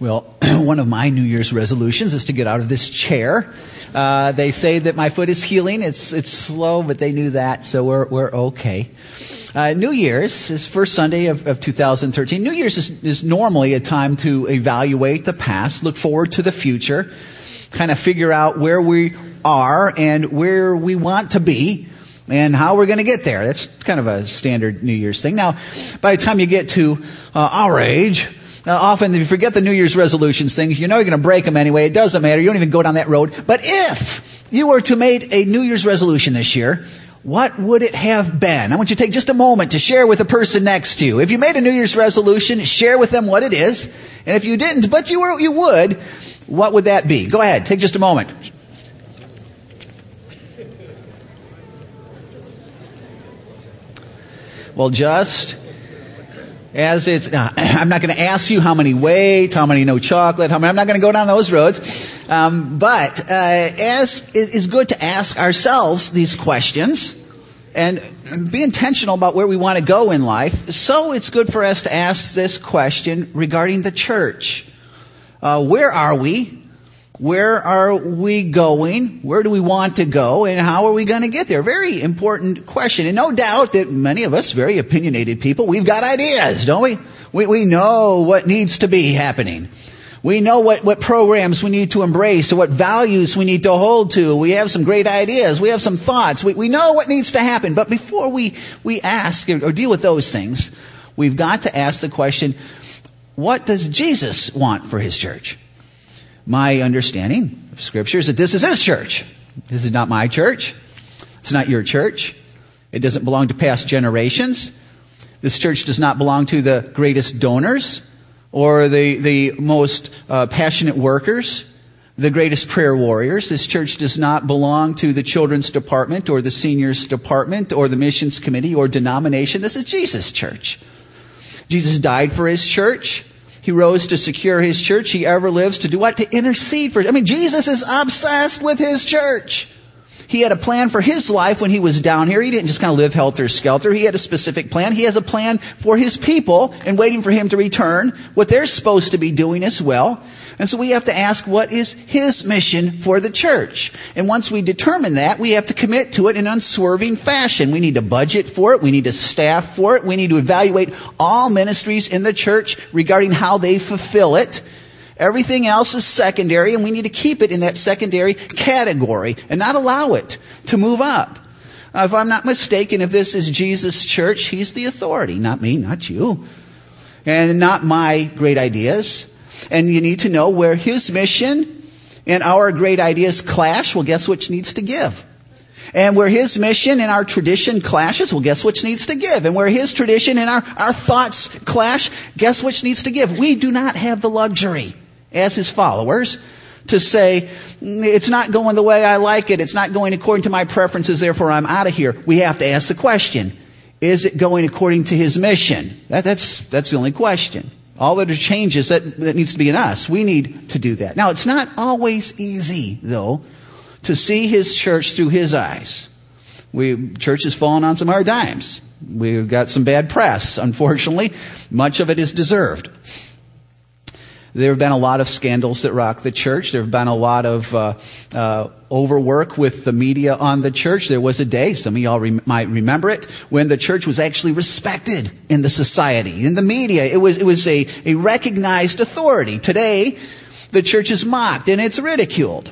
Well, one of my New Year's resolutions is to get out of this chair. They say that my foot is healing. It's slow, but they knew that, so we're okay. New Year's is first Sunday of 2013. New Year's is normally a time to evaluate the past, look forward to the future, kind of figure out where we are and where we want to be and how we're going to get there. That's kind of a standard New Year's thing. Now, by the time you get to our age, often if you forget the New Year's resolutions thing, you know you're going to break them anyway. It doesn't matter. You don't even go down that road. But if you were to make a New Year's resolution this year, what would it have been? I want you to take just a moment to share with the person next to you. If you made a New Year's resolution, share with them what it is. And if you didn't, but you would, what would that be? Go ahead. Take just a moment. Well, just as it's, I'm not going to ask you how many weight, how many no chocolate, how many, I'm not going to go down those roads. But as it is good to ask ourselves these questions and be intentional about where we want to go in life, so it's good for us to ask this question regarding the church. Where are we? Where are we going? Where do we want to go? And how are we going to get there? Very important question. And no doubt that many of us, very opinionated people, we've got ideas, don't we? We know what needs to be happening. We know what programs we need to embrace or what values we need to hold to. We have some great ideas. We have some thoughts. We know what needs to happen. But before we ask or deal with those things, we've got to ask the question, what does Jesus want for his church? My understanding of Scripture is that this is his church. This is not my church. It's not your church. It doesn't belong to past generations. This church does not belong to the greatest donors or the most passionate workers, the greatest prayer warriors. This church does not belong to the children's department or the seniors department or the missions committee or denomination. This is Jesus' church. Jesus died for his church. He rose to secure his church. He ever lives to do what? To intercede for it. I mean, Jesus is obsessed with his church. He had a plan for his life when he was down here. He didn't just kind of live helter-skelter. He had a specific plan. He has a plan for his people and waiting for him to return, what they're supposed to be doing as well. And so we have to ask, what is his mission for the church? And once we determine that, we have to commit to it in unswerving fashion. We need to budget for it. We need to staff for it. We need to evaluate all ministries in the church regarding how they fulfill it. Everything else is secondary, and we need to keep it in that secondary category and not allow it to move up. If I'm not mistaken, if this is Jesus' church, he's the authority, not me, not you, and not my great ideas. And you need to know where his mission and our great ideas clash. Well, guess which needs to give. And where his mission and our tradition clashes, well, guess which needs to give. And where his tradition and our thoughts clash, guess which needs to give. We do not have the luxury as his followers to say, it's not going the way I like it. It's not going according to my preferences, therefore I'm out of here. We have to ask the question, is it going according to his mission? That's the only question. All that are changes, that needs to be in us. We need to do that. Now, it's not always easy, though, to see his church through his eyes. Church has fallen on some hard times. We've got some bad press, unfortunately. Much of it is deserved. There have been a lot of scandals that rock the church. There have been a lot of overwork with the media on the church. There was a day, some of y'all might remember it, when the church was actually respected in the society, in the media. It was a recognized authority. Today, the church is mocked and it's ridiculed.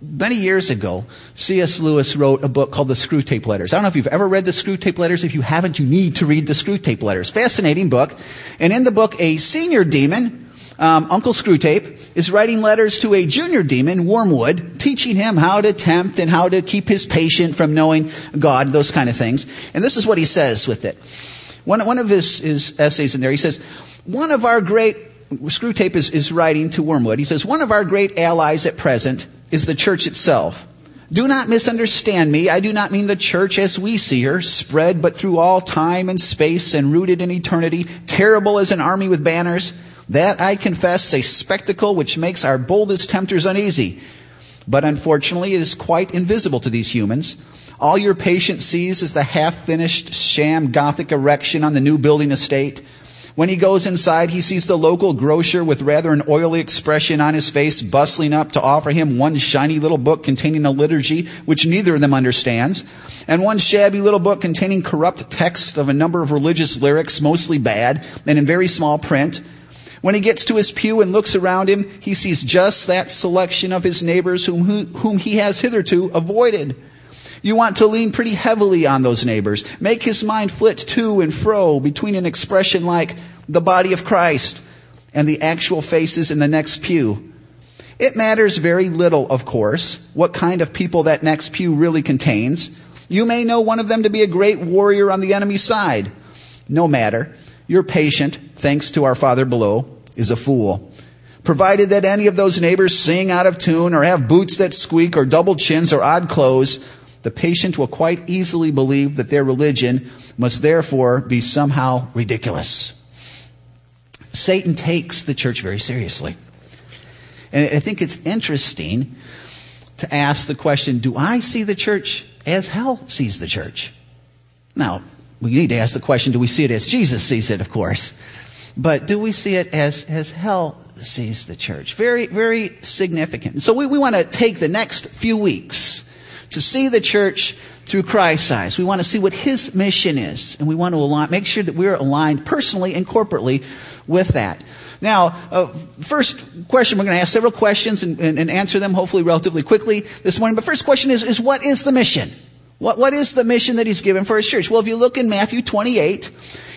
Many years ago, C.S. Lewis wrote a book called The Screwtape Letters. I don't know if you've ever read The Screwtape Letters. If you haven't, you need to read The Screwtape Letters. Fascinating book. And in the book, a senior demon, Uncle Screwtape, is writing letters to a junior demon, Wormwood, teaching him how to tempt and how to keep his patient from knowing God, those kind of things. And this is what he says with it. One of his essays in there, he says, Screwtape is writing to Wormwood. He says, one of our great allies at present is the church itself. Do not misunderstand me. I do not mean the church as we see her, spread but through all time and space and rooted in eternity, terrible as an army with banners. That, I confess, is a spectacle which makes our boldest tempters uneasy. But unfortunately, it is quite invisible to these humans. All your patient sees is the half-finished sham Gothic erection on the new building estate. When he goes inside, he sees the local grocer with rather an oily expression on his face bustling up to offer him one shiny little book containing a liturgy, which neither of them understands, and one shabby little book containing corrupt text of a number of religious lyrics, mostly bad, and in very small print. When he gets to his pew and looks around him, he sees just that selection of his neighbors whom he has hitherto avoided. You want to lean pretty heavily on those neighbors. Make his mind flit to and fro between an expression like the body of Christ and the actual faces in the next pew. It matters very little, of course, what kind of people that next pew really contains. You may know one of them to be a great warrior on the enemy's side. No matter. Your patient, thanks to our Father below, is a fool. Provided that any of those neighbors sing out of tune or have boots that squeak or double chins or odd clothes, the patient will quite easily believe that their religion must therefore be somehow ridiculous. Satan takes the church very seriously. And I think it's interesting to ask the question, do I see the church as hell sees the church? Now, we need to ask the question, do we see it as Jesus sees it, of course? But do we see it as hell sees the church? Very, very significant. So we want to take the next few weeks to see the church through Christ's eyes. We want to see what his mission is, and we want to make sure that we're aligned personally and corporately with that. Now, first question, we're going to ask several questions and answer them hopefully relatively quickly this morning. But first question is what is the mission? What is the mission that he's given for his church? Well, if you look in Matthew 28,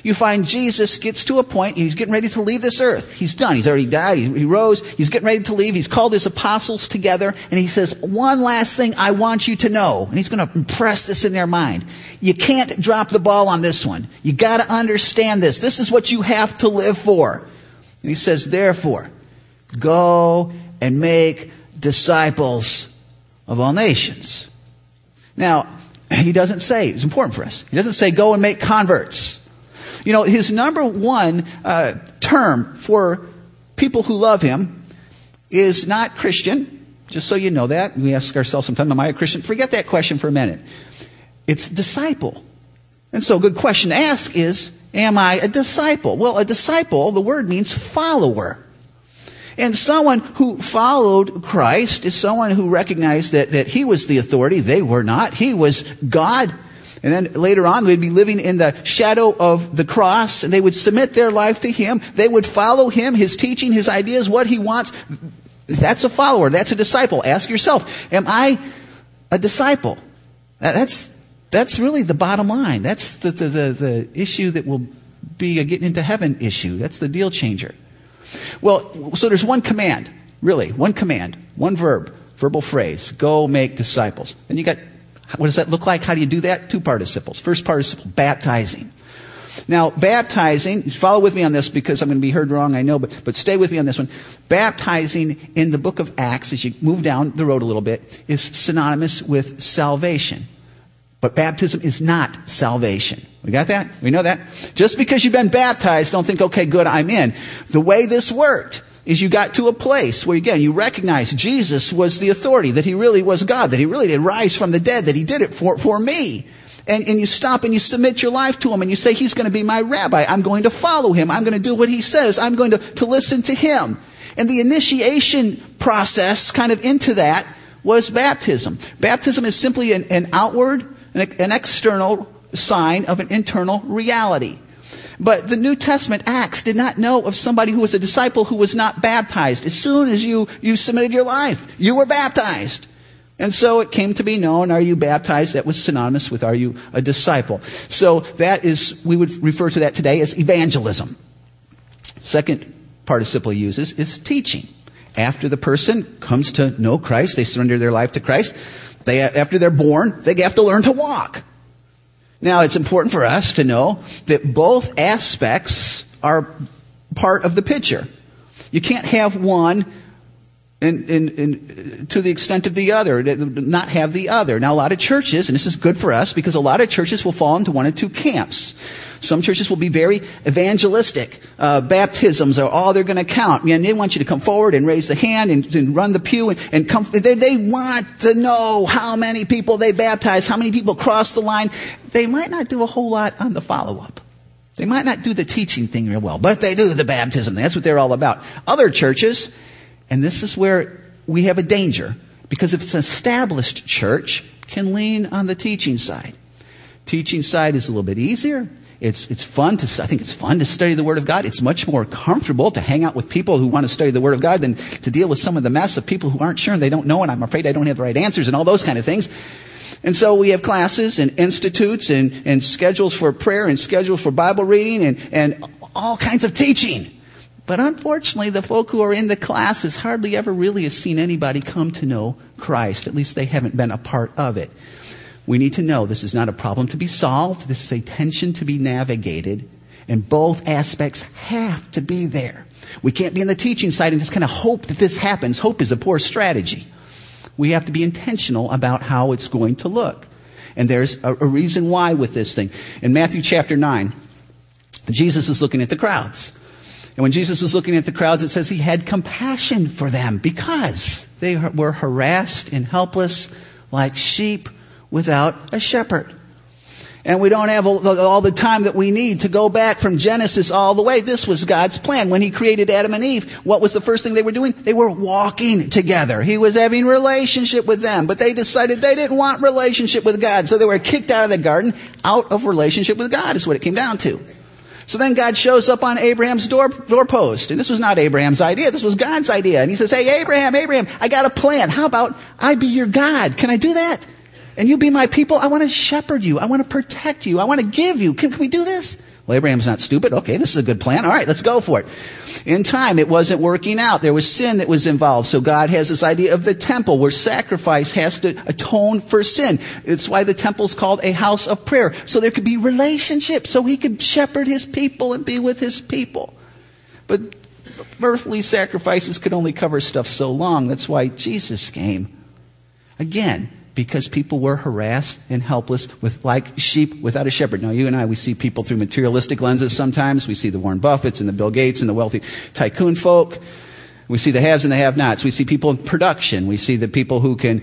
you find Jesus gets to a point, he's getting ready to leave this earth. He's done. He's already died. He rose. He's getting ready to leave. He's called his apostles together, and he says, one last thing I want you to know. And he's going to impress this in their mind. You can't drop the ball on this one. You got to understand this. This is what you have to live for. And he says, therefore, go and make disciples of all nations. Now, he doesn't say, it's important for us, he doesn't say go and make converts. You know, his number one term for people who love him is not Christian, just so you know that. We ask ourselves sometimes, am I a Christian? Forget that question for a minute. It's disciple. And so a good question to ask is, am I a disciple? Well, a disciple, the word means follower. And someone who followed Christ is someone who recognized that he was the authority. They were not. He was God. And then later on, they'd be living in the shadow of the cross, and they would submit their life to him. They would follow him, his teaching, his ideas, what he wants. That's a follower. That's a disciple. Ask yourself, am I a disciple? That's really the bottom line. That's the issue that will be a getting into heaven issue. That's the deal changer. Well, so there's one command, really, one command, one verb, verbal phrase, go make disciples. And you got, what does that look like? How do you do that? Two participles. First participle, baptizing. Now, baptizing, follow with me on this because I'm going to be heard wrong, I know, but stay with me on this one. Baptizing in the book of Acts, as you move down the road a little bit, is synonymous with salvation. But baptism is not salvation. We got that? We know that? Just because you've been baptized, don't think, okay, good, I'm in. The way this worked is you got to a place where, again, you recognize Jesus was the authority, that he really was God, that he really did rise from the dead, that he did it for me. And you stop and you submit your life to him and you say, he's going to be my rabbi. I'm going to follow him. I'm going to do what he says. I'm going to listen to him. And the initiation process kind of into that was baptism. Baptism is simply an outward, an external sign of an internal reality. But the New Testament, Acts, did not know of somebody who was a disciple who was not baptized. As soon as you submitted your life, you were baptized. And so it came to be known, are you baptized? That was synonymous with are you a disciple? So that is, we would refer to that today as evangelism. Second participle uses is teaching. After the person comes to know Christ, they surrender their life to Christ. After they're born, they have to learn to walk. Now, it's important for us to know that both aspects are part of the picture. You can't have one and to the extent of the other, not have the other. Now, a lot of churches, and this is good for us, because a lot of churches will fall into one of two camps. Some churches will be very evangelistic. Baptisms are all they're going to count. Man, they want you to come forward and raise the hand and run the pew. And come. They want to know how many people they baptize, how many people cross the line. They might not do a whole lot on the follow-up. They might not do the teaching thing real well, but they do the baptism. That's what they're all about. Other churches, and this is where we have a danger, because if it's an established church, can lean on the teaching side. Teaching side is a little bit easier. It's fun to, I think it's fun to study the Word of God. It's much more comfortable to hang out with people who want to study the Word of God than to deal with some of the mess of people who aren't sure and they don't know and I'm afraid I don't have the right answers and all those kind of things. And so we have classes and institutes and schedules for prayer and schedules for Bible reading and all kinds of teaching. But unfortunately, the folk who are in the classes hardly ever really have seen anybody come to know Christ. At least they haven't been a part of it. We need to know this is not a problem to be solved. This is a tension to be navigated. And both aspects have to be there. We can't be on the teaching side and just kind of hope that this happens. Hope is a poor strategy. We have to be intentional about how it's going to look. And there's a reason why with this thing. In Matthew chapter 9, Jesus is looking at the crowds. And when Jesus is looking at the crowds, it says he had compassion for them because they were harassed and helpless like sheep without a shepherd. And we don't have all the time that we need to go back from Genesis all the way. This was God's plan. When he created Adam and Eve, what was the first thing they were doing? They were walking together. He was having relationship with them, but they decided they didn't want relationship with God. So they were kicked out of the garden, out of relationship with God is what it came down to. So then God shows up on Abraham's doorpost. And this was not Abraham's idea. This was God's idea. And he says, hey, Abraham, I got a plan. How about I be your God? Can I do that? And you be my people? I want to shepherd you. I want to protect you. I want to give you. Can we do this? Well, Abraham's not stupid. Okay, this is a good plan. All right, let's go for it. In time, it wasn't working out. There was sin that was involved. So God has this idea of the temple where sacrifice has to atone for sin. It's why the temple's called a house of prayer. So there could be relationship. So he could shepherd his people and be with his people. But earthly sacrifices could only cover stuff so long. That's why Jesus came. Again, because people were harassed and helpless with like sheep without a shepherd. Now, you and I, we see people through materialistic lenses sometimes. We see the Warren Buffetts and the Bill Gates and the wealthy tycoon folk. We see the haves and the have-nots. We see people in production. We see the people who can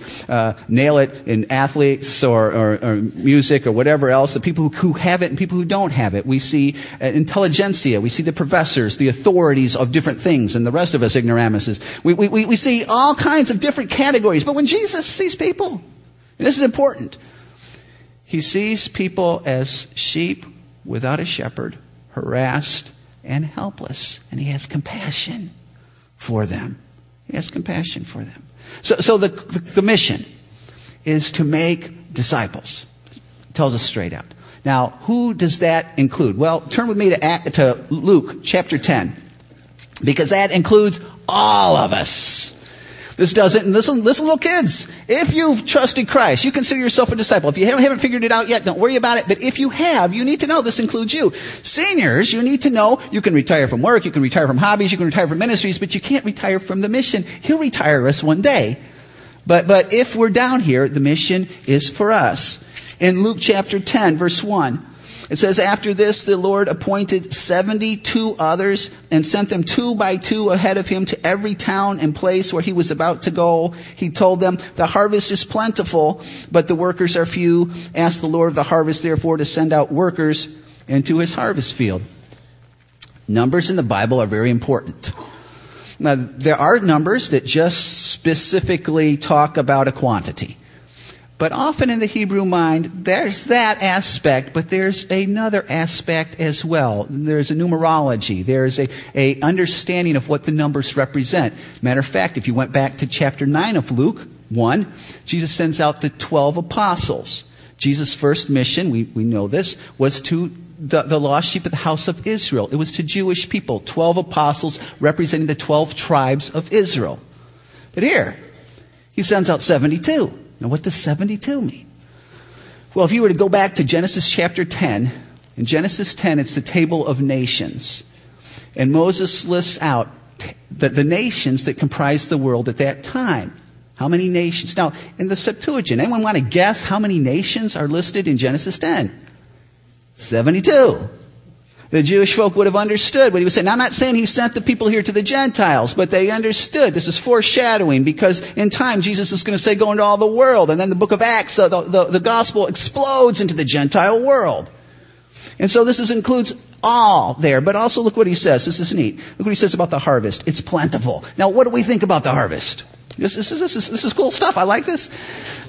nail it in athletes or music or whatever else, the people who have it and people who don't have it. We see intelligentsia. We see the professors, the authorities of different things, and the rest of us ignoramuses. We see all kinds of different categories. But when Jesus sees people, and this is important, he sees people as sheep without a shepherd, harassed and helpless, and he has compassion for them. He has compassion for them. So the mission is to make disciples. It tells us straight out. Now, who does that include? Well, turn with me to Luke chapter 10, because that includes all of us. This doesn't, and listen, little kids, if you've trusted Christ, you consider yourself a disciple. If you haven't figured it out yet, don't worry about it. But if you have, you need to know this includes you. Seniors, you need to know you can retire from work, you can retire from hobbies, you can retire from ministries, but you can't retire from the mission. He'll retire us one day. But if we're down here, the mission is for us. In Luke chapter 10, verse 1, it says, after this, the Lord appointed 72 others and sent them 2 by 2 ahead of him to every town and place where he was about to go. He told them, the harvest is plentiful, but the workers are few. Ask the Lord of the harvest, therefore, to send out workers into his harvest field. Numbers in the Bible are very important. Now, there are numbers that just specifically talk about a quantity. But often in the Hebrew mind, there's that aspect, but there's another aspect as well. There's a numerology. There's a understanding of what the numbers represent. Matter of fact, if you went back to chapter 9 of Luke 1, Jesus sends out the 12 apostles. Jesus' first mission, we know this, was to the lost sheep of the house of Israel. It was to Jewish people, 12 apostles representing the 12 tribes of Israel. But here, he sends out 72. Now, what does 72 mean? Well, if you were to go back to Genesis chapter 10, in Genesis 10, it's the table of nations. And Moses lists out the nations that comprised the world at that time. How many nations? Now, in the Septuagint, anyone want to guess how many nations are listed in Genesis 10? 72. The Jewish folk would have understood what he was saying. Now, I'm not saying he sent the people here to the Gentiles, but they understood. This is foreshadowing because in time, Jesus is going to say, go into all the world. And then the book of Acts, the gospel explodes into the Gentile world. And so this includes all there. But also look what he says. This is neat. Look what he says about the harvest. It's plentiful. Now, what do we think about the harvest? This is cool stuff. I like this.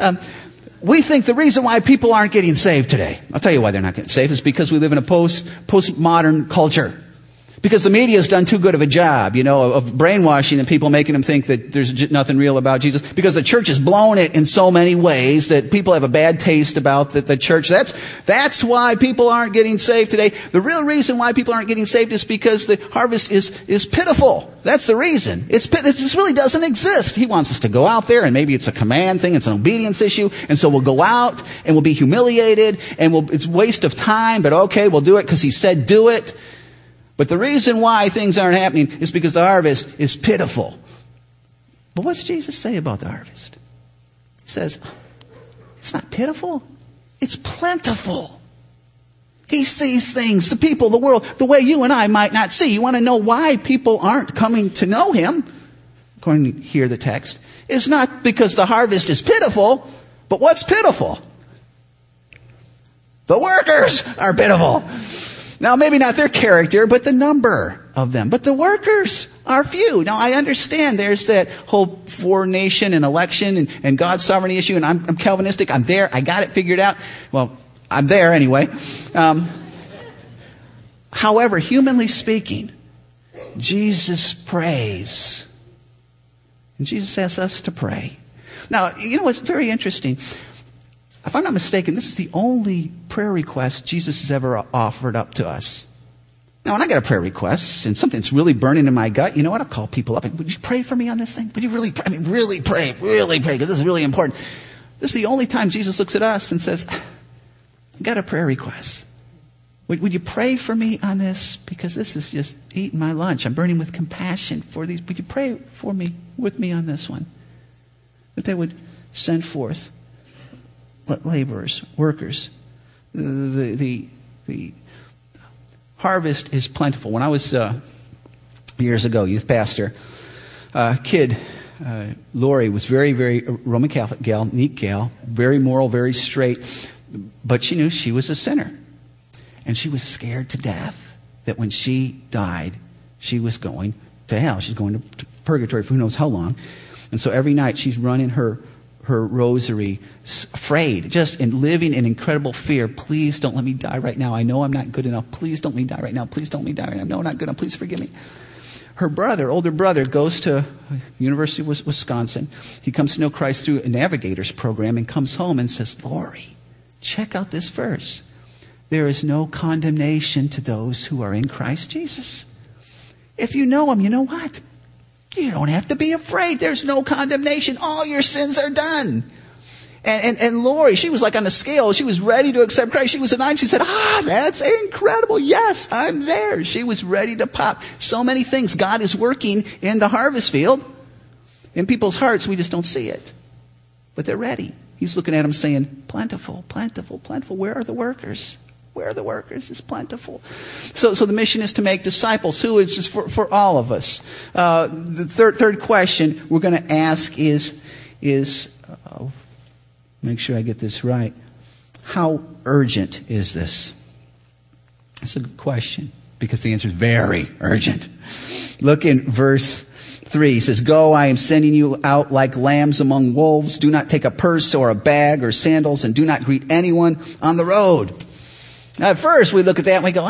We think the reason why people aren't getting saved today, I'll tell you why they're not getting saved, is because we live in a postmodern culture. Because the media has done too good of a job, you know, of brainwashing and people making them think that there's nothing real about Jesus. Because the church has blown it in so many ways that people have a bad taste about the church. That's why people aren't getting saved today. The real reason why people aren't getting saved is because the harvest is pitiful. That's the reason. It just really doesn't exist. He wants us to go out there, and maybe it's a command thing, it's an obedience issue, and so we'll go out, and we'll be humiliated, and it's a waste of time, but okay, we'll do it because he said do it. But the reason why things aren't happening is because the harvest is pitiful. But what's Jesus say about the harvest? He says, it's not pitiful, it's plentiful. He sees things, the people, the world, the way you and I might not see. You want to know why people aren't coming to know him, according to here the text. It's not because the harvest is pitiful, but what's pitiful? The workers are pitiful. Now, maybe not their character, but the number of them. But the workers are few. Now, I understand there's that whole four-nation and election and God's sovereignty issue, and I'm Calvinistic. I'm there. I got it figured out. Well, I'm there anyway. However, humanly speaking, Jesus prays. And Jesus asks us to pray. Now, you know what's very interesting? If I'm not mistaken, this is the only prayer request Jesus has ever offered up to us. Now, when I get a prayer request and something's really burning in my gut, you know what? I'll call people up and, would you pray for me on this thing? Would you really pray? I mean, really pray, because this is really important. This is the only time Jesus looks at us and says, I've got a prayer request. Would you pray for me on this? Because this is just eating my lunch. I'm burning with compassion for these. Would you pray for me, with me on this one? That they would send forth laborers, workers. The harvest is plentiful. When I was, years ago, youth pastor, Lori was very, very Roman Catholic gal, neat gal, very moral, very straight. But she knew she was a sinner. And she was scared to death that when she died, she was going to hell. She's going to purgatory for who knows how long. And so every night she's running her rosary, afraid, just in living in incredible fear. Please don't let me die right now. I know I'm not good enough. Please don't let me die right now. Please don't let me die right now. No, I'm not good enough. Please forgive me. Her brother, older brother, goes to University of Wisconsin. He comes to know Christ through a navigators program and comes home and says, Lori, check out this verse. There is no condemnation to those who are in Christ Jesus. If you know him, you know what? You don't have to be afraid. There's no condemnation. All your sins are done. And Lori, she was like on the scale. She was ready to accept Christ. She was a 9. She said, that's incredible. Yes, I'm there. She was ready to pop. So many things. God is working in the harvest field. In people's hearts, we just don't see it. But they're ready. He's looking at them saying, plentiful, plentiful, plentiful. Where are the workers? Where are the workers? It's plentiful. So the mission is to make disciples. Who is for all of us? The third question we're going to ask is make sure I get this right. How urgent is this? That's a good question, because the answer is very urgent. Look in verse 3, he says, Go, I am sending you out like lambs among wolves. Do not take a purse or a bag or sandals, and do not greet anyone on the road. Now, at first, we look at that and we go,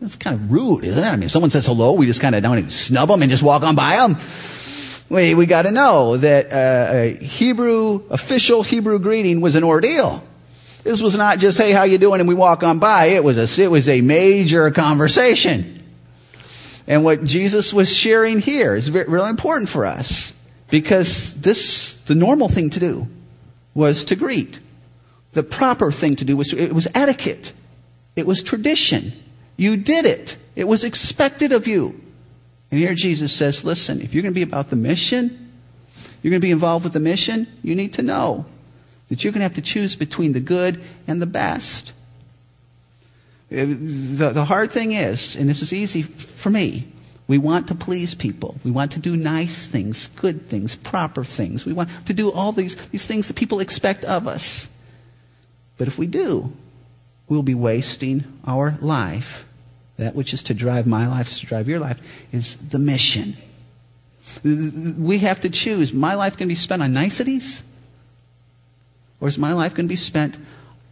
that's kind of rude, isn't it? I mean, if someone says hello, we just kind of don't even snub them and just walk on by them. We got to know that official Hebrew greeting was an ordeal. This was not just, hey, how you doing, and we walk on by. It was a major conversation. And what Jesus was sharing here is really important for us, because the normal thing to do was to greet. The proper thing to do was etiquette. It was tradition. You did it. It was expected of you. And here Jesus says, listen, if you're going to be about the mission, you're going to be involved with the mission, you need to know that you're going to have to choose between the good and the best. The hard thing is, and this is easy for me, we want to please people. We want to do nice things, good things, proper things. We want to do all these things that people expect of us. But if we do, we'll be wasting our life. That which is to drive my life, is to drive your life, is the mission. We have to choose. My life can be spent on niceties, or is my life going to be spent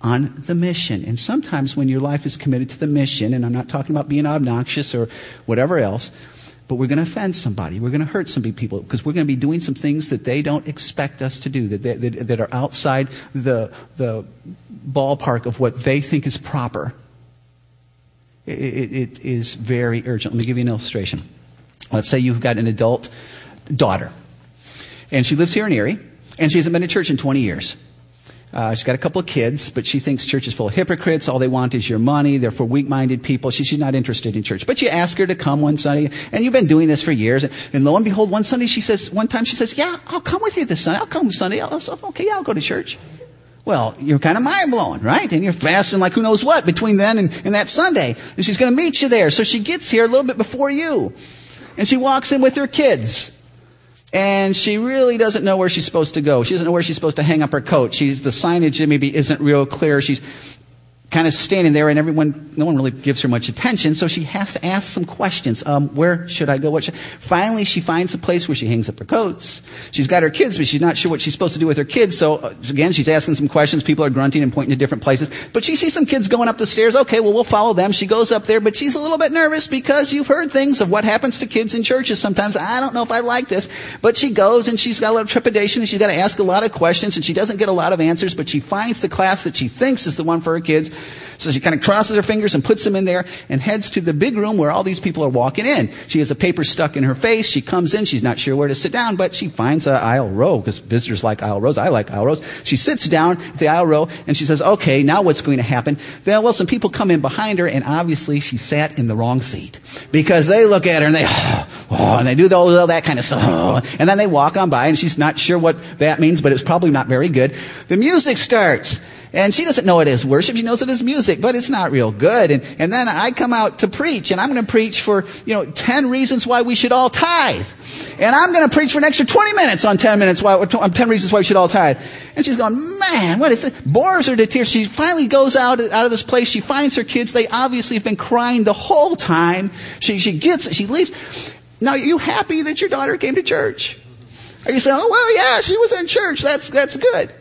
on the mission? And sometimes when your life is committed to the mission, and I'm not talking about being obnoxious or whatever else, but we're going to offend somebody. We're going to hurt some people because we're going to be doing some things that they don't expect us to do, that are outside the ballpark of what they think is proper. It is very urgent. Let me give you an illustration. Let's say you've got an adult daughter, and she lives here in Erie, and she hasn't been to church in 20 years. She's got a couple of kids, but she thinks church is full of hypocrites. All they want is your money. They're for weak-minded people. She's not interested in church. But you ask her to come one Sunday, and you've been doing this for years. And lo and behold, one time she says, yeah, I'll come with you this Sunday. I'll come Sunday. I'll go to church. Well, you're kind of mind-blown, right? And you're fasting like who knows what between then and that Sunday. And she's going to meet you there. So she gets here a little bit before you. And she walks in with her kids. And she really doesn't know where she's supposed to go. She doesn't know where she's supposed to hang up her coat. The signage maybe isn't real clear. She's kind of standing there, and no one really gives her much attention, so she has to ask some questions. Where should I go? Finally, she finds a place where she hangs up her coats. She's got her kids, but she's not sure what she's supposed to do with her kids. So, again, she's asking some questions. People are grunting and pointing to different places. But she sees some kids going up the stairs. Okay, well, we'll follow them. She goes up there, but she's a little bit nervous because you've heard things of what happens to kids in churches sometimes. I don't know if I like this. But she goes, and she's got a lot of trepidation, and she's got to ask a lot of questions, and she doesn't get a lot of answers, but she finds the class that she thinks is the one for her kids. So she kind of crosses her fingers and puts them in there and heads to the big room where all these people are walking in. She has a paper stuck in her face. She comes in. She's not sure where to sit down, but she finds an aisle row because visitors like aisle rows. I like aisle rows. She sits down at the aisle row, and she says, okay, now what's going to happen? Then, well, some people come in behind her, and obviously she sat in the wrong seat because they look at her, and they do all that kind of stuff. And then they walk on by, and she's not sure what that means, but it's probably not very good. The music starts. And she doesn't know it is worship. She knows it is music, but it's not real good. And then I come out to preach, and I'm going to preach for 10 reasons why we should all tithe. And I'm going to preach for an extra 20 minutes on 10 reasons why we should all tithe. And she's going, man, what is this? Bores her to tears. She finally goes out of this place. She finds her kids. They obviously have been crying the whole time. She leaves. Now, are you happy that your daughter came to church? Are you saying, oh, well, yeah, she was in church. That's good.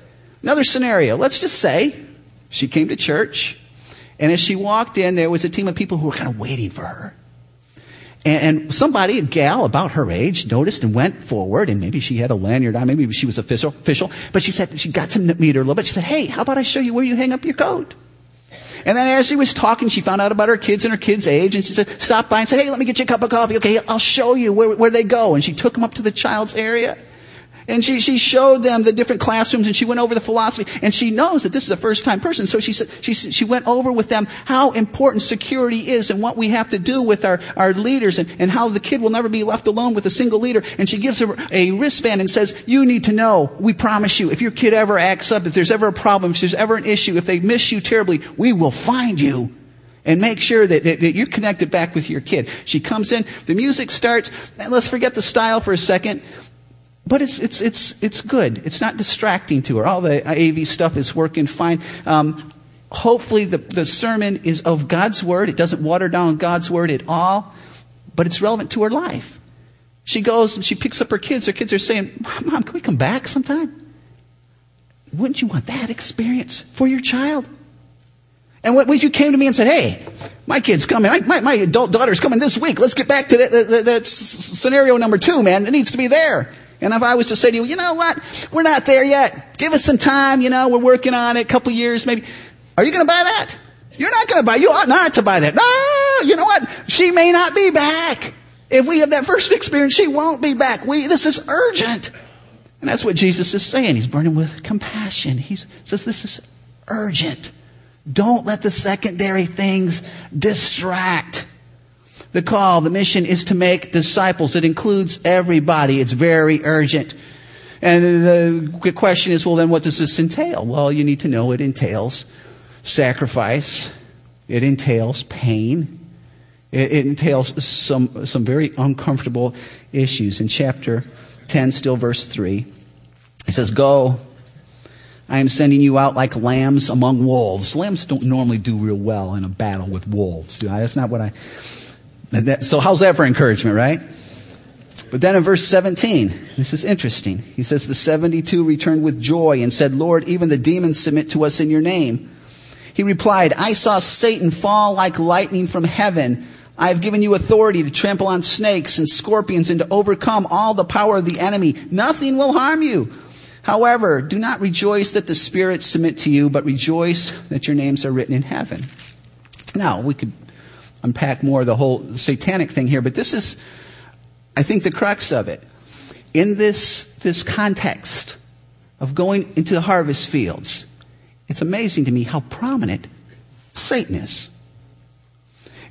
Another scenario, let's just say she came to church, and as she walked in, there was a team of people who were kind of waiting for her. And somebody, a gal about her age, noticed and went forward, and maybe she had a lanyard on, maybe she was official, but she said she got to meet her a little bit. She said, hey, how about I show you where you hang up your coat? And then as she was talking, she found out about her kids and her kids' age, and she stopped by and said, hey, let me get you a cup of coffee. Okay, I'll show you where they go. And she took them up to the child's area. And she showed them the different classrooms, and she went over the philosophy. And she knows that this is a first-time person, so she went over with them how important security is and what we have to do with our leaders and how the kid will never be left alone with a single leader. And she gives her a wristband and says, you need to know, we promise you, if your kid ever acts up, if there's ever a problem, if there's ever an issue, if they miss you terribly, we will find you. And make sure that you're connected back with your kid. She comes in, the music starts, and let's forget the style for a second. But it's good. It's not distracting to her. All the AV stuff is working fine. Hopefully the sermon is of God's Word. It doesn't water down God's Word at all, but it's relevant to her life. She goes and she picks up her kids. Her kids are saying, Mom, can we come back sometime? Wouldn't you want that experience for your child? And when you came to me and said, hey, my kid's coming, my adult daughter's coming this week. Let's get back to that scenario number 2, man. It needs to be there. And if I was to say to you, you know what, we're not there yet. Give us some time, we're working on it, a couple years maybe. Are you going to buy that? You're not going to buy it. You ought not to buy that. No, you know what? She may not be back. If we have that first experience, she won't be back. This is urgent. And that's what Jesus is saying. He's burning with compassion. He says this is urgent. Don't let the secondary things distract. The call, the mission is to make disciples. It includes everybody. It's very urgent. And the question is, well, then what does this entail? Well, you need to know it entails sacrifice. It entails pain. It entails some very uncomfortable issues. In chapter 10, still verse 3, it says, Go, I am sending you out like lambs among wolves. Lambs don't normally do real well in a battle with wolves. That's not what I... So how's that for encouragement, right? But then in verse 17, this is interesting. He says, the 72 returned with joy and said, Lord, even the demons submit to us in your name. He replied, I saw Satan fall like lightning from heaven. I have given you authority to trample on snakes and scorpions and to overcome all the power of the enemy. Nothing will harm you. However, do not rejoice that the spirits submit to you, but rejoice that your names are written in heaven. Now, we could unpack more of the whole satanic thing here, but this is, I think, the crux of it. In this context of going into the harvest fields, it's amazing to me how prominent Satan is.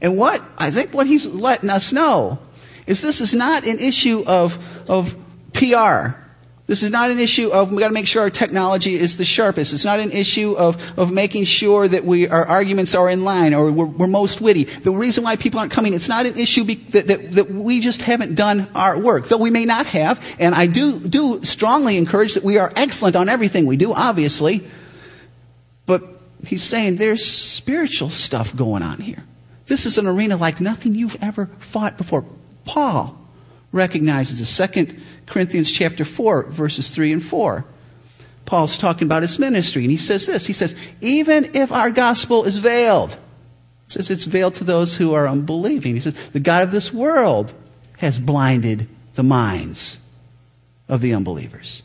And what he's letting us know is this is not an issue of PR. This is not an issue of we've got to make sure our technology is the sharpest. It's not an issue of making sure that our arguments are in line or we're most witty. The reason why people aren't coming, it's not an issue that we just haven't done our work, though we may not have. And I do strongly encourage that we are excellent on everything we do, obviously. But he's saying there's spiritual stuff going on here. This is an arena like nothing you've ever fought before. Paul recognizes the second... Corinthians chapter 4, verses 3 and 4. Paul's talking about his ministry, and he says this. He says, even if our gospel is veiled, he says it's veiled to those who are unbelieving. He says, the God of this world has blinded the minds of the unbelievers.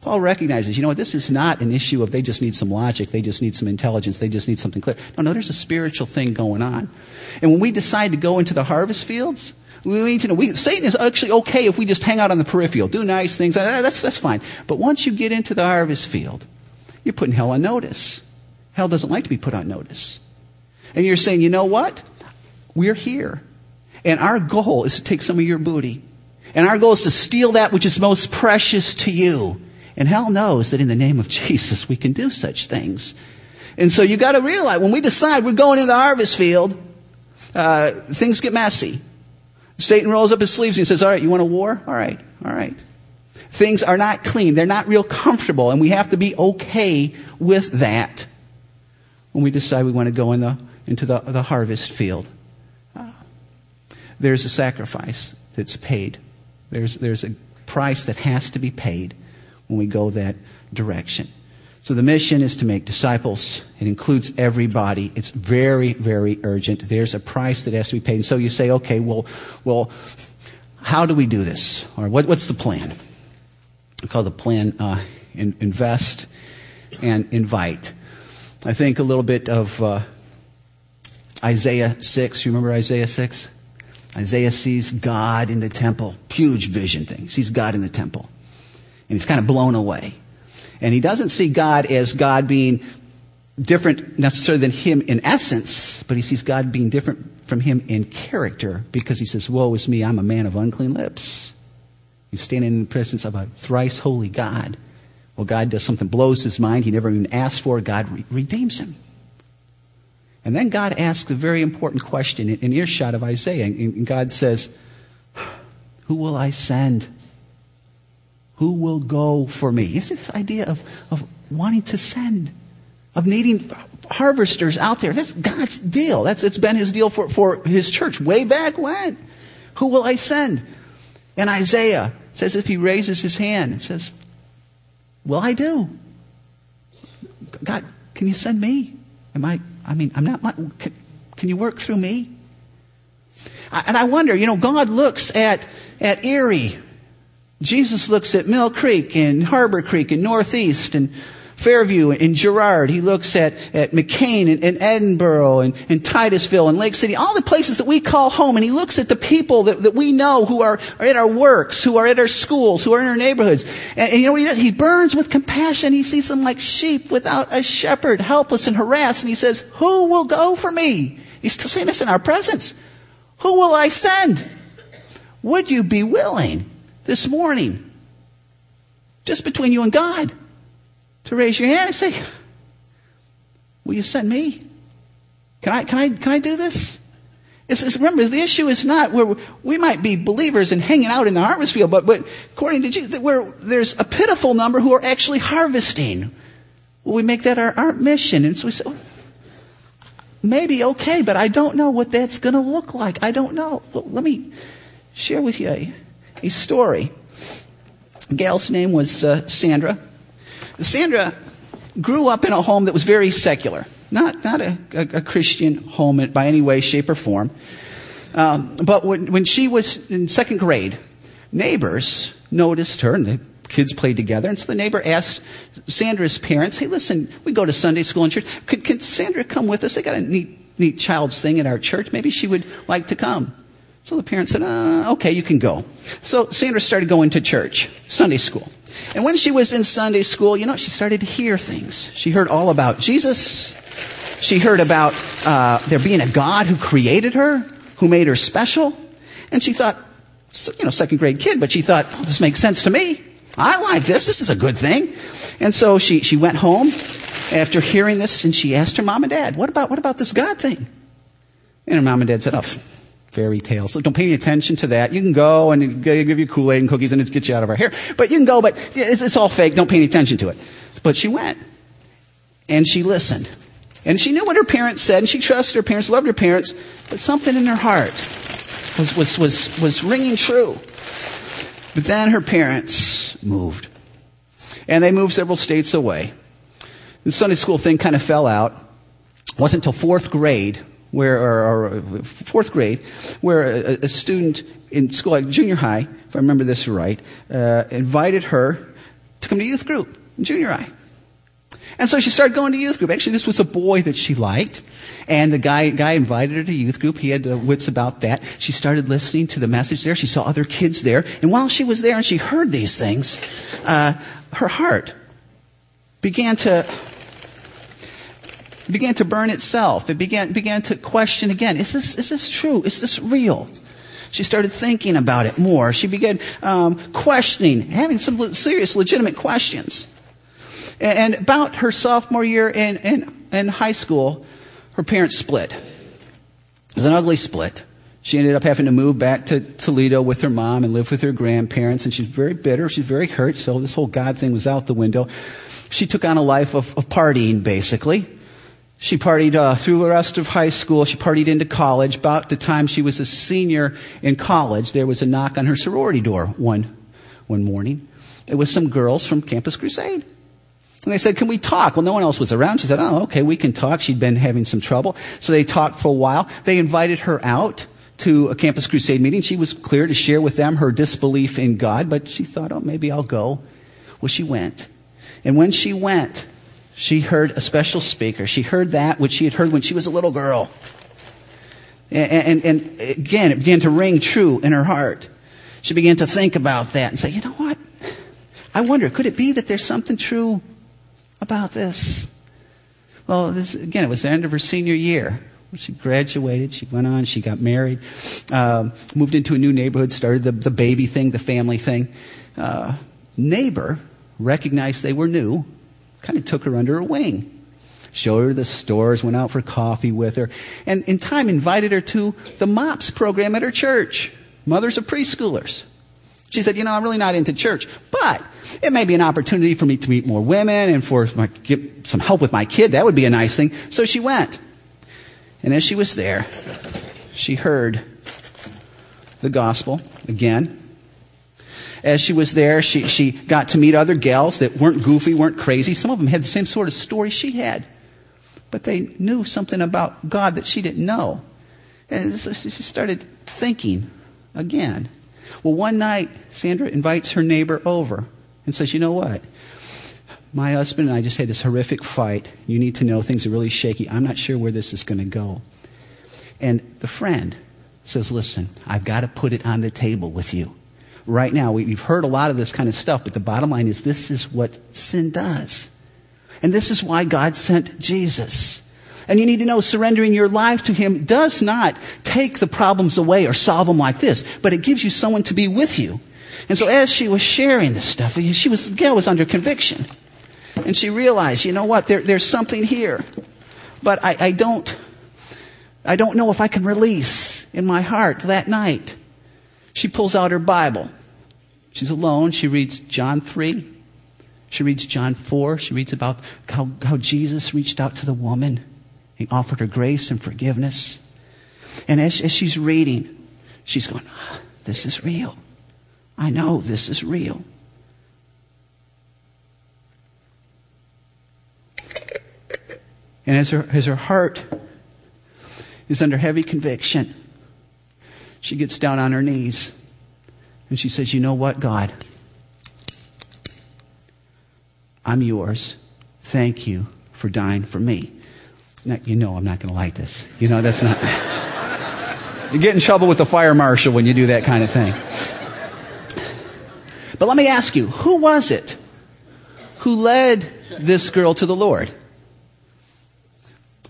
Paul recognizes, you know what, this is not an issue of they just need some logic, they just need some intelligence, they just need something clear. No, there's a spiritual thing going on. And when we decide to go into the harvest fields, we need to know Satan is actually okay if we just hang out on the peripheral, do nice things. That's fine. But once you get into the harvest field, you're putting hell on notice. Hell doesn't like to be put on notice. And you're saying, you know what? We're here. And our goal is to take some of your booty. And our goal is to steal that which is most precious to you. And hell knows that in the name of Jesus, we can do such things. And so you got to realize when we decide we're going into the harvest field, things get messy. Satan rolls up his sleeves and says, all right, you want a war? All right. Things are not clean. They're not real comfortable, and we have to be okay with that when we decide we want to go into the harvest field. There's a sacrifice that's paid. There's a price that has to be paid when we go that direction. So the mission is to make disciples. It includes everybody. It's very, very urgent. There's a price that has to be paid. And so you say, okay, well, how do we do this? Or what's the plan? I call the plan invest and invite. I think a little bit of Isaiah 6. You remember Isaiah 6? Isaiah sees God in the temple. Huge vision thing. Sees God in the temple. And he's kind of blown away. And he doesn't see God as God being different necessarily than him in essence, but he sees God being different from him in character because he says, woe is me, I'm a man of unclean lips. He's standing in the presence of a thrice holy God. Well, God does something, blows his mind, he never even asked for it, God redeems him. And then God asks a very important question in earshot of Isaiah, and God says, who will I send? Who will go for me? It's this idea of wanting to send, of needing harvesters out there. That's God's deal. It's been his deal for his church way back when. Who will I send? And Isaiah says if he raises his hand and says, will I do? God, can you send me? Can you work through me? And I wonder, God looks at Erie. Jesus looks at Mill Creek and Harbor Creek and Northeast and Fairview and Girard. He looks at McCain and Edinburgh and Titusville and Lake City, all the places that we call home. And he looks at the people that we know who are at our works, who are at our schools, who are in our neighborhoods. And you know what he does? He burns with compassion. He sees them like sheep without a shepherd, helpless and harassed. And he says, who will go for me? He's still saying this in our presence. Who will I send? Would you be willing? This morning, just between you and God, to raise your hand and say, will you send me? Can I do this? Remember, the issue is not where we might be believers and hanging out in the harvest field, but according to Jesus, where there's a pitiful number who are actually harvesting. we make that our mission. And so we say, oh, maybe okay, but I don't know what that's going to look like. I don't know. Let me share with you a story. A gal's name was Sandra. Sandra grew up in a home that was very secular, not a Christian home by any way, shape, or form. But when she was in second grade, neighbors noticed her, and the kids played together. And so the neighbor asked Sandra's parents, "Hey, listen, we go to Sunday school and church. Could Sandra come with us? They got a neat child's thing at our church. Maybe she would like to come." So the parents said, "Okay, you can go." So Sandra started going to church, Sunday school. And when she was in Sunday school, she started to hear things. She heard all about Jesus. She heard about there being a God who created her, who made her special. And she thought, second grade kid, but she thought, oh, this makes sense to me. I like this. This is a good thing. And so she went home after hearing this, and she asked her mom and dad, what about this God thing? And her mom and dad said, oh, fairy tales. Look, don't pay any attention to that. You can go, and they give you Kool-Aid and cookies, and it gets you out of our hair. But you can go, but it's all fake. Don't pay any attention to it. But she went, and she listened. And she knew what her parents said, and she trusted her parents, loved her parents, but something in her heart was ringing true. But then her parents moved. And they moved several states away. The Sunday school thing kind of fell out. It wasn't until fourth grade, where a student in school, like junior high, if I remember this right, invited her to come to youth group in junior high. And so she started going to youth group. Actually, this was a boy that she liked, and the guy invited her to youth group. He had wits about that. She started listening to the message there. She saw other kids there. And while she was there and she heard these things, her heart began to burn itself. It began to question again, is this true? Is this real? She started thinking about it more. She began questioning, having some serious, legitimate questions. And about her sophomore year in high school, her parents split. It was an ugly split. She ended up having to move back to Toledo with her mom and live with her grandparents, and she's very bitter, she's very hurt, so this whole God thing was out the window. She took on a life of partying, basically. She partied through the rest of high school. She partied into college. About the time she was a senior in college, there was a knock on her sorority door one morning. It was some girls from Campus Crusade. And they said, can we talk? Well, no one else was around. She said, oh, okay, we can talk. She'd been having some trouble. So they talked for a while. They invited her out to a Campus Crusade meeting. She was clear to share with them her disbelief in God, but she thought, oh, maybe I'll go. Well, she went. And when she went, she heard a special speaker. She heard that which she had heard when she was a little girl. And again, it began to ring true in her heart. She began to think about that and say, you know what? I wonder, could it be that there's something true about this? Well, it was the end of her senior year. She graduated. She went on. She got married. Moved into a new neighborhood. Started the baby thing, the family thing. Neighbor recognized they were new. Kind of took her under her wing, showed her the stores, went out for coffee with her, and in time invited her to the MOPS program at her church, Mothers of Preschoolers. She said, I'm really not into church, but it may be an opportunity for me to meet more women and get some help with my kid. That would be a nice thing. So she went. And as she was there, she heard the gospel again. As she was there, she got to meet other gals that weren't goofy, weren't crazy. Some of them had the same sort of story she had. But they knew something about God that she didn't know. And so she started thinking again. Well, one night, Sandra invites her neighbor over and says, you know what? My husband and I just had this horrific fight. You need to know things are really shaky. I'm not sure where this is going to go. And the friend says, listen, I've got to put it on the table with you. Right now, we've heard a lot of this kind of stuff, but the bottom line is this is what sin does. And this is why God sent Jesus. And you need to know surrendering your life to Him does not take the problems away or solve them like this, but it gives you someone to be with you. And so as she was sharing this stuff, the gal was under conviction. And she realized, you know what, there's something here, but I don't know if I can release in my heart that night. She pulls out her Bible. She's alone. She reads John 3. She reads John 4. She reads about how Jesus reached out to the woman. He offered her grace and forgiveness. And as she's reading, she's going, oh, this is real. I know this is real. And as her heart is under heavy conviction, she gets down on her knees and she says, you know what, God? I'm yours. Thank you for dying for me. Now, you know I'm not going to like this. You know, that's not... You get in trouble with the fire marshal when you do that kind of thing. But let me ask you, who was it who led this girl to the Lord?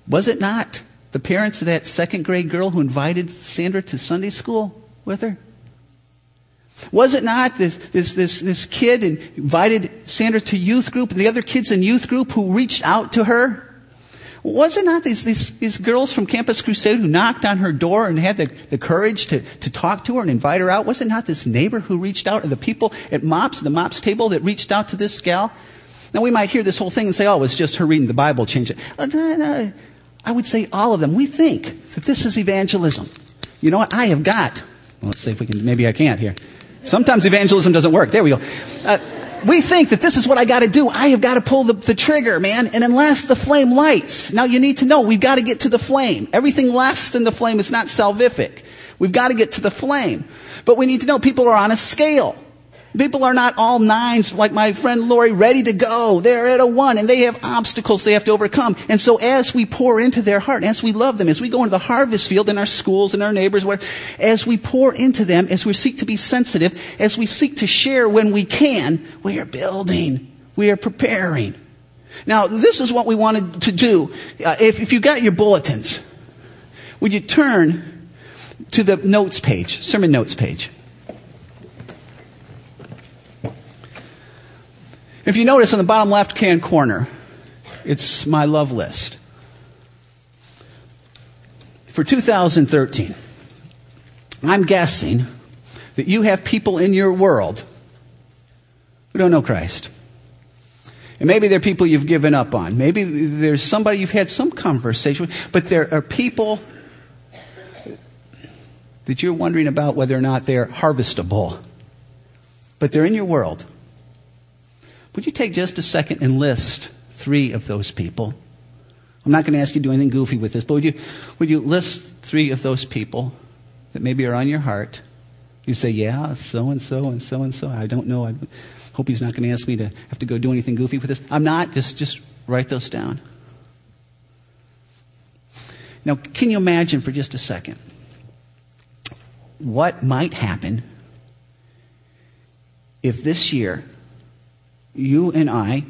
Was it not the parents of that second grade girl who invited Sandra to Sunday school with her? Was it not this kid who invited Sandra to youth group and the other kids in youth group who reached out to her? Was it not these girls from Campus Crusade who knocked on her door and had the courage to talk to her and invite her out? Was it not this neighbor who reached out, or the people at MOPS, the MOPS table, that reached out to this gal? Now, we might hear this whole thing and say, oh, it was just her reading the Bible changed it. I would say all of them. We think that this is evangelism. You know what? I have got... Well, let's see if we can... Maybe I can't here. Sometimes evangelism doesn't work. There we go. We think that this is what I got to do. I have got to pull the trigger, man. And unless the flame lights, now you need to know we've got to get to the flame. Everything less than the flame is not salvific. We've got to get to the flame. But we need to know people are on a scale. People are not all nines like my friend Lori, ready to go. They're at a one, and they have obstacles they have to overcome. And so as we pour into their heart, as we love them, as we go into the harvest field in our schools and our neighbors, as we pour into them, as we seek to be sensitive, as we seek to share when we can, we are building, we are preparing. Now, this is what we wanted to do. If you got your bulletins, would you turn to the notes page, sermon notes page? If you notice on the bottom left-hand corner, it's my love list. For 2013, I'm guessing that you have people in your world who don't know Christ. And maybe they're people you've given up on. Maybe there's somebody you've had some conversation with, but there are people that you're wondering about whether or not they're harvestable. But they're in your world. Would you take just a second and list 3 of those people? I'm not going to ask you to do anything goofy with this, but would you list 3 of those people that maybe are on your heart? You say, yeah, so-and-so and so-and-so. I don't know. I hope he's not going to ask me to have to go do anything goofy with this. I'm not. Just write those down. Now, can you imagine for just a second what might happen if this year you and I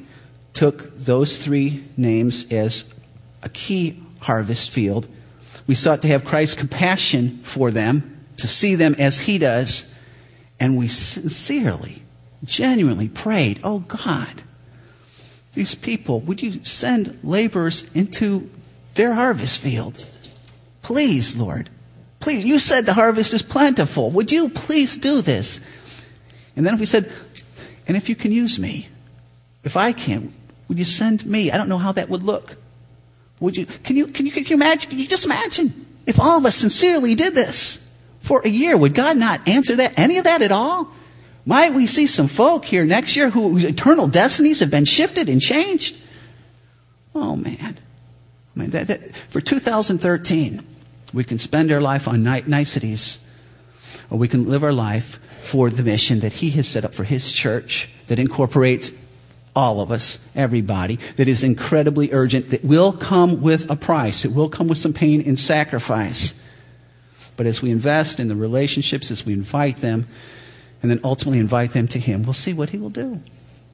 took those 3 names as a key harvest field? We sought to have Christ's compassion for them, to see them as he does, and we sincerely, genuinely prayed, oh God, these people, would you send laborers into their harvest field? Please, Lord, please. You said the harvest is plentiful. Would you please do this? And then if we said, and if you can use me, if I can't, would you send me? I don't know how that would look. Would you? Can you imagine? Can you just imagine if all of us sincerely did this for a year? Would God not answer that? Any of that at all? Might we see some folk here next year whose eternal destinies have been shifted and changed? Oh man! I mean, for 2013, we can spend our life on niceties, or we can live our life for the mission that He has set up for His church that incorporates all of us, everybody, that is incredibly urgent, that will come with a price. It will come with some pain and sacrifice. But as we invest in the relationships, as we invite them, and then ultimately invite them to Him, we'll see what He will do.